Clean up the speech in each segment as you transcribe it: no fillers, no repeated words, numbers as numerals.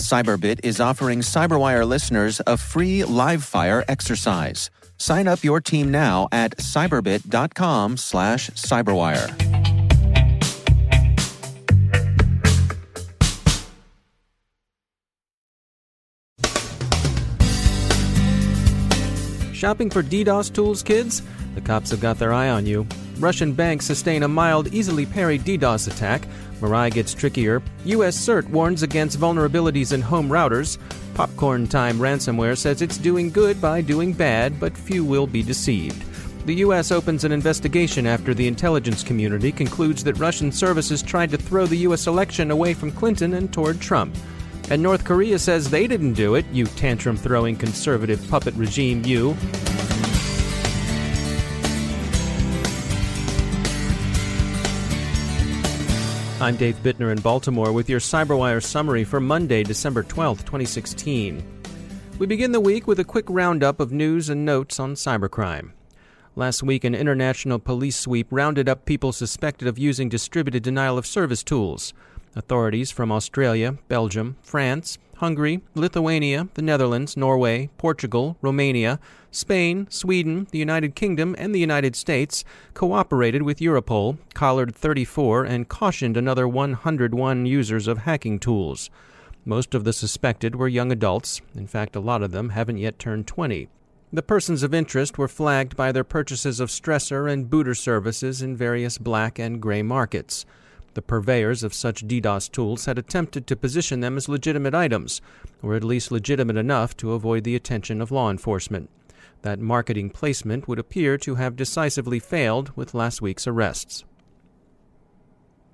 Cyberbit is offering Cyberwire listeners a free live-fire exercise. Sign up your team now at cyberbit.com/cyberwire. Shopping for DDoS tools, kids? The cops have got their eye on you. Russian banks sustain a mild, easily parried DDoS attack. Mirai gets trickier. U.S. CERT warns against vulnerabilities in home routers. Popcorn Time ransomware says it's doing good by doing bad, but few will be deceived. The U.S. opens an investigation after the intelligence community concludes that Russian services tried to throw the U.S. election away from Clinton and toward Trump. And North Korea says they didn't do it, you tantrum-throwing conservative puppet regime, you. I'm Dave Bittner in Baltimore with your Cyberwire summary for Monday, December 12, 2016. We begin the week with a quick roundup of news and notes on cybercrime. Last week, an international police sweep rounded up people suspected of using distributed denial-of-service tools. Authorities from Australia, Belgium, France, Hungary, Lithuania, the Netherlands, Norway, Portugal, Romania, Spain, Sweden, the United Kingdom, and the United States cooperated with Europol, collared 34, and cautioned another 101 users of hacking tools. Most of the suspected were young adults. In fact, a lot of them haven't yet turned 20. The persons of interest were flagged by their purchases of stressor and booter services in various black and gray markets. The purveyors of such DDoS tools had attempted to position them as legitimate items, or at least legitimate enough to avoid the attention of law enforcement. That marketing placement would appear to have decisively failed with last week's arrests.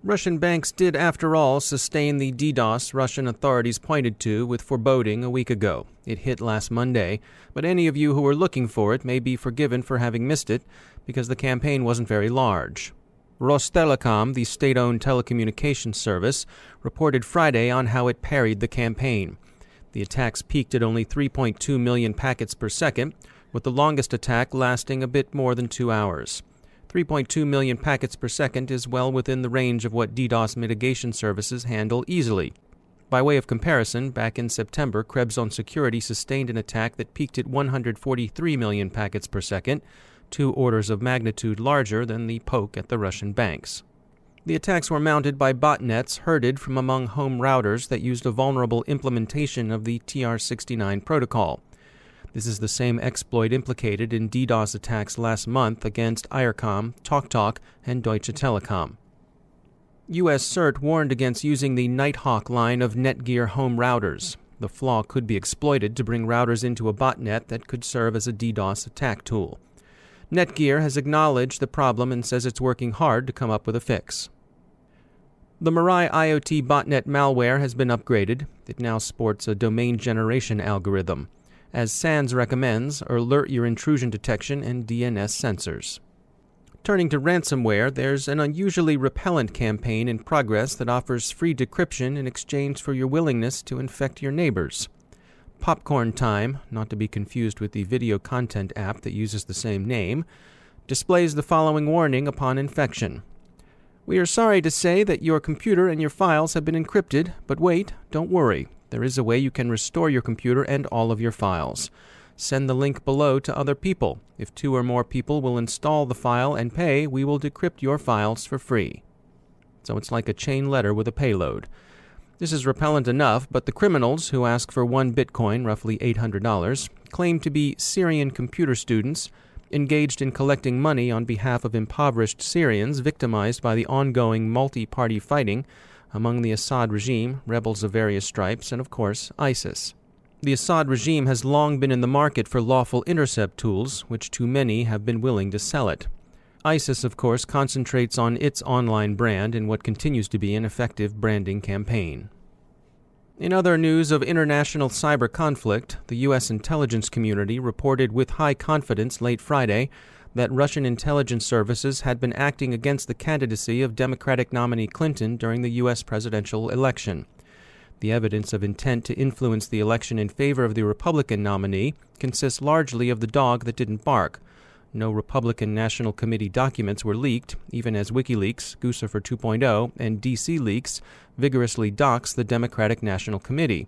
Russian banks did, after all, sustain the DDoS Russian authorities pointed to with foreboding a week ago. It hit last Monday, but any of you who were looking for it may be forgiven for having missed it, because the campaign wasn't very large. Rostelecom, the state-owned telecommunications service, reported Friday on how it parried the campaign. The attacks peaked at only 3.2 million packets per second, with the longest attack lasting a bit more than 2 hours. 3.2 million packets per second is well within the range of what DDoS mitigation services handle easily. By way of comparison, back in September, Krebs on Security sustained an attack that peaked at 143 million packets per second, 2 orders of magnitude larger than the poke at the Russian banks. The attacks were mounted by botnets herded from among home routers that used a vulnerable implementation of the TR-69 protocol. This is the same exploit implicated in DDoS attacks last month against IRCOM, TalkTalk, and Deutsche Telekom. U.S. CERT warned against using the Nighthawk line of Netgear home routers. The flaw could be exploited to bring routers into a botnet that could serve as a DDoS attack tool. Netgear has acknowledged the problem and says it's working hard to come up with a fix. The Mirai IoT botnet malware has been upgraded. It now sports a domain generation algorithm. As SANS recommends, alert your intrusion detection and DNS sensors. Turning to ransomware, there's an unusually repellent campaign in progress that offers free decryption in exchange for your willingness to infect your neighbors. Popcorn Time, not to be confused with the video content app that uses the same name, displays the following warning upon infection. We are sorry to say that your computer and your files have been encrypted, but wait, don't worry. There is a way you can restore your computer and all of your files. Send the link below to other people. If 2 or more people will install the file and pay, we will decrypt your files for free. So it's like a chain letter with a payload. This is repellent enough, but the criminals, who ask for 1 Bitcoin, roughly $800, claim to be Syrian computer students engaged in collecting money on behalf of impoverished Syrians victimized by the ongoing multi-party fighting among the Assad regime, rebels of various stripes, and, of course, ISIS. The Assad regime has long been in the market for lawful intercept tools, which too many have been willing to sell it. ISIS, of course, concentrates on its online brand in what continues to be an effective branding campaign. In other news of international cyber conflict, the U.S. intelligence community reported with high confidence late Friday that Russian intelligence services had been acting against the candidacy of Democratic nominee Clinton during the U.S. presidential election. The evidence of intent to influence the election in favor of the Republican nominee consists largely of the dog that didn't bark. No Republican National Committee documents were leaked, even as WikiLeaks, Guccifer 2.0, and DCLeaks vigorously dox the Democratic National Committee.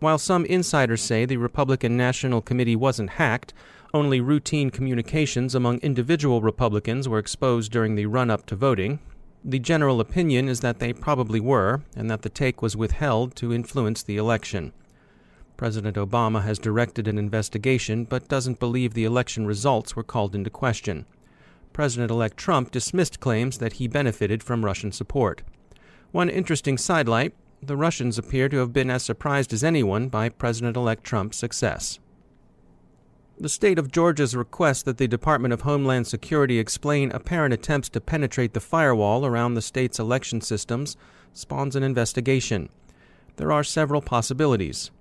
While some insiders say the Republican National Committee wasn't hacked, only routine communications among individual Republicans were exposed during the run-up to voting, the general opinion is that they probably were, and that the take was withheld to influence the election. President Obama has directed an investigation but doesn't believe the election results were called into question. President-elect Trump dismissed claims that he benefited from Russian support. One interesting sidelight, the Russians appear to have been as surprised as anyone by President-elect Trump's success. The state of Georgia's request that the Department of Homeland Security explain apparent attempts to penetrate the firewall around the state's election systems spawns an investigation. There are several possibilities: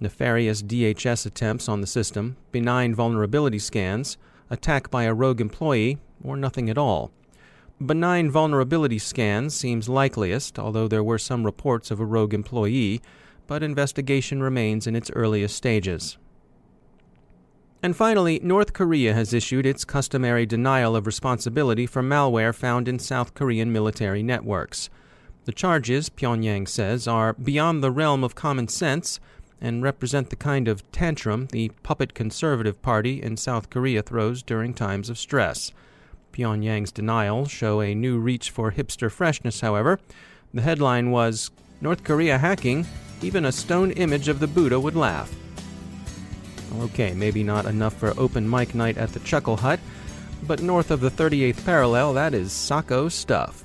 nefarious DHS attempts on the system, benign vulnerability scans, attack by a rogue employee, or nothing at all. Benign vulnerability scans seems likeliest, although there were some reports of a rogue employee, but investigation remains in its earliest stages. And finally, North Korea has issued its customary denial of responsibility for malware found in South Korean military networks. The charges, Pyongyang says, are beyond the realm of common sense and represent the kind of tantrum the puppet conservative party in South Korea throws during times of stress. Pyongyang's denials show a new reach for hipster freshness, however. The headline was, "North Korea hacking? Even a stone image of the Buddha would laugh." Okay, maybe not enough for open mic night at the Chuckle Hut, but north of the 38th parallel, that is sacco stuff.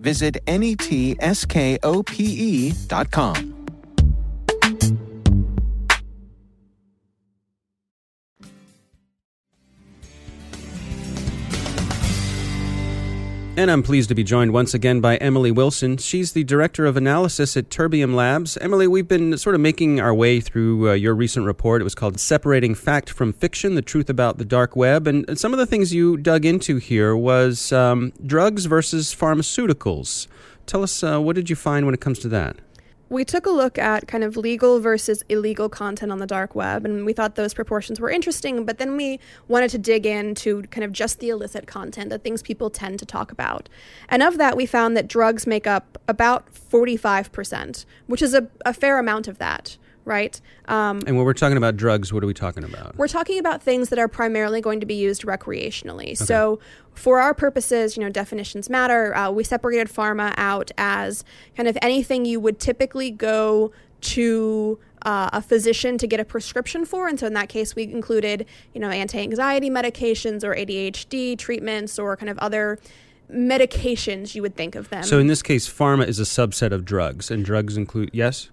visit netskope.com. And I'm pleased to be joined once again by Emily Wilson. She's the Director of Analysis at Terbium Labs. Emily, we've been sort of making our way through your recent report. It was called Separating Fact from Fiction, The Truth About the Dark Web. And some of the things you dug into here was drugs versus pharmaceuticals. Tell us, what did you find when it comes to that? We took a look at kind of legal versus illegal content on the dark web, and we thought those proportions were interesting, but then we wanted to dig into kind of just the illicit content, the things people tend to talk about. And of that, we found that drugs make up about 45%, which is a fair amount of that. Right? And when we're talking about drugs, what are we talking about? We're talking about things that are primarily going to be used recreationally. Okay. So for our purposes, you know, definitions matter. We separated pharma out as kind of anything you would typically go to a physician to get a prescription for. And so in that case, we included, you know, anti-anxiety medications or ADHD treatments or kind of other medications you would think of them. So in this case, pharma is a subset of drugs, and drugs include, yes?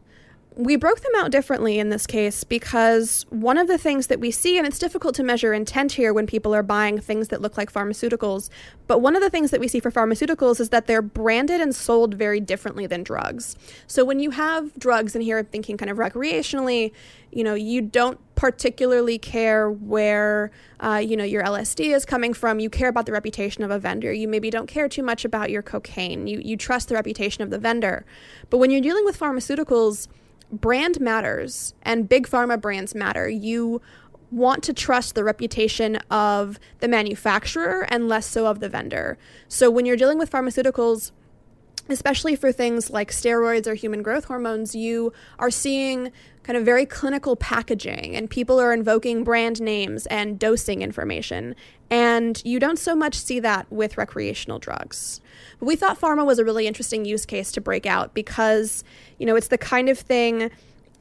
We broke them out differently in this case because one of the things that we see, and it's difficult to measure intent here when people are buying things that look like pharmaceuticals, but one of the things that we see for pharmaceuticals is that they're branded and sold very differently than drugs. So when you have drugs, and here I'm thinking kind of recreationally, you know, you don't particularly care where, you know, your LSD is coming from. You care about the reputation of a vendor. You maybe don't care too much about your cocaine. You trust the reputation of the vendor. But when you're dealing with pharmaceuticals, brand matters, and big pharma brands matter. You want to trust the reputation of the manufacturer and less so of the vendor. So when you're dealing with pharmaceuticals, especially for things like steroids or human growth hormones, you are seeing kind of very clinical packaging, and people are invoking brand names and dosing information. And you don't so much see that with recreational drugs. But we thought pharma was a really interesting use case to break out because, you know, it's the kind of thing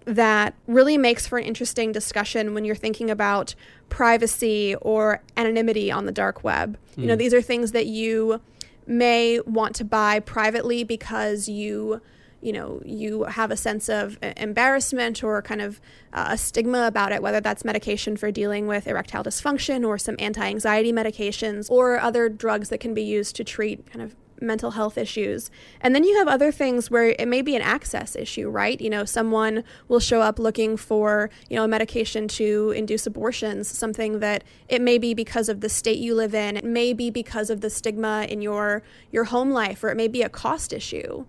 that really makes for an interesting discussion when you're thinking about privacy or anonymity on the dark web. You know, these are things that you may want to buy privately because you know, you have a sense of embarrassment or kind of a stigma about it, whether that's medication for dealing with erectile dysfunction or some anti-anxiety medications or other drugs that can be used to treat kind of mental health issues. And then you have other things where it may be an access issue, right? You know, someone will show up looking for, you know, a medication to induce abortions, something that it may be because of the state you live in, it may be because of the stigma in your home life, or it may be a cost issue.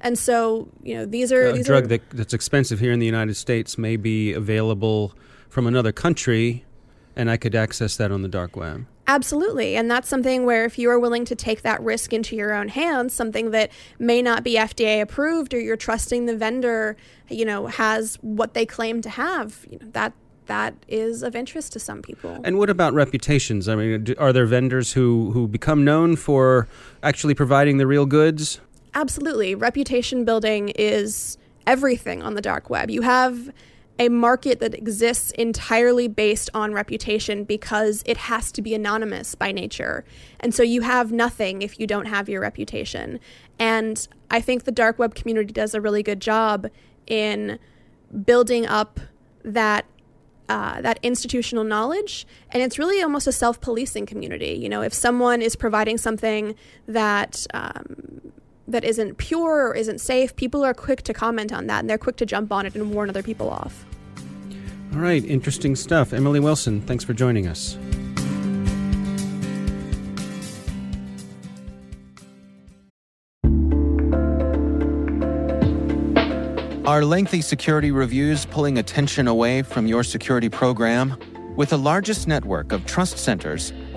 And so, you know, these are... A drug that's expensive here in the United States may be available from another country, and I could access that on the dark web. Absolutely. And that's something where if you are willing to take that risk into your own hands, something that may not be FDA approved or you're trusting the vendor, you know, has what they claim to have, you know, that is of interest to some people. And what about reputations? I mean, are there vendors who become known for actually providing the real goods? Absolutely. Reputation building is everything on the dark web. You have a market that exists entirely based on reputation because it has to be anonymous by nature. And so you have nothing if you don't have your reputation. And I think the dark web community does a really good job in building up that institutional knowledge. And it's really almost a self-policing community. You know, if someone is providing something that isn't pure or isn't safe, people are quick to comment on that, and they're quick to jump on it and warn other people off. All right, interesting stuff. Emily Wilson, thanks for joining us. Are lengthy security reviews pulling attention away from your security program? With the largest network of trust centers,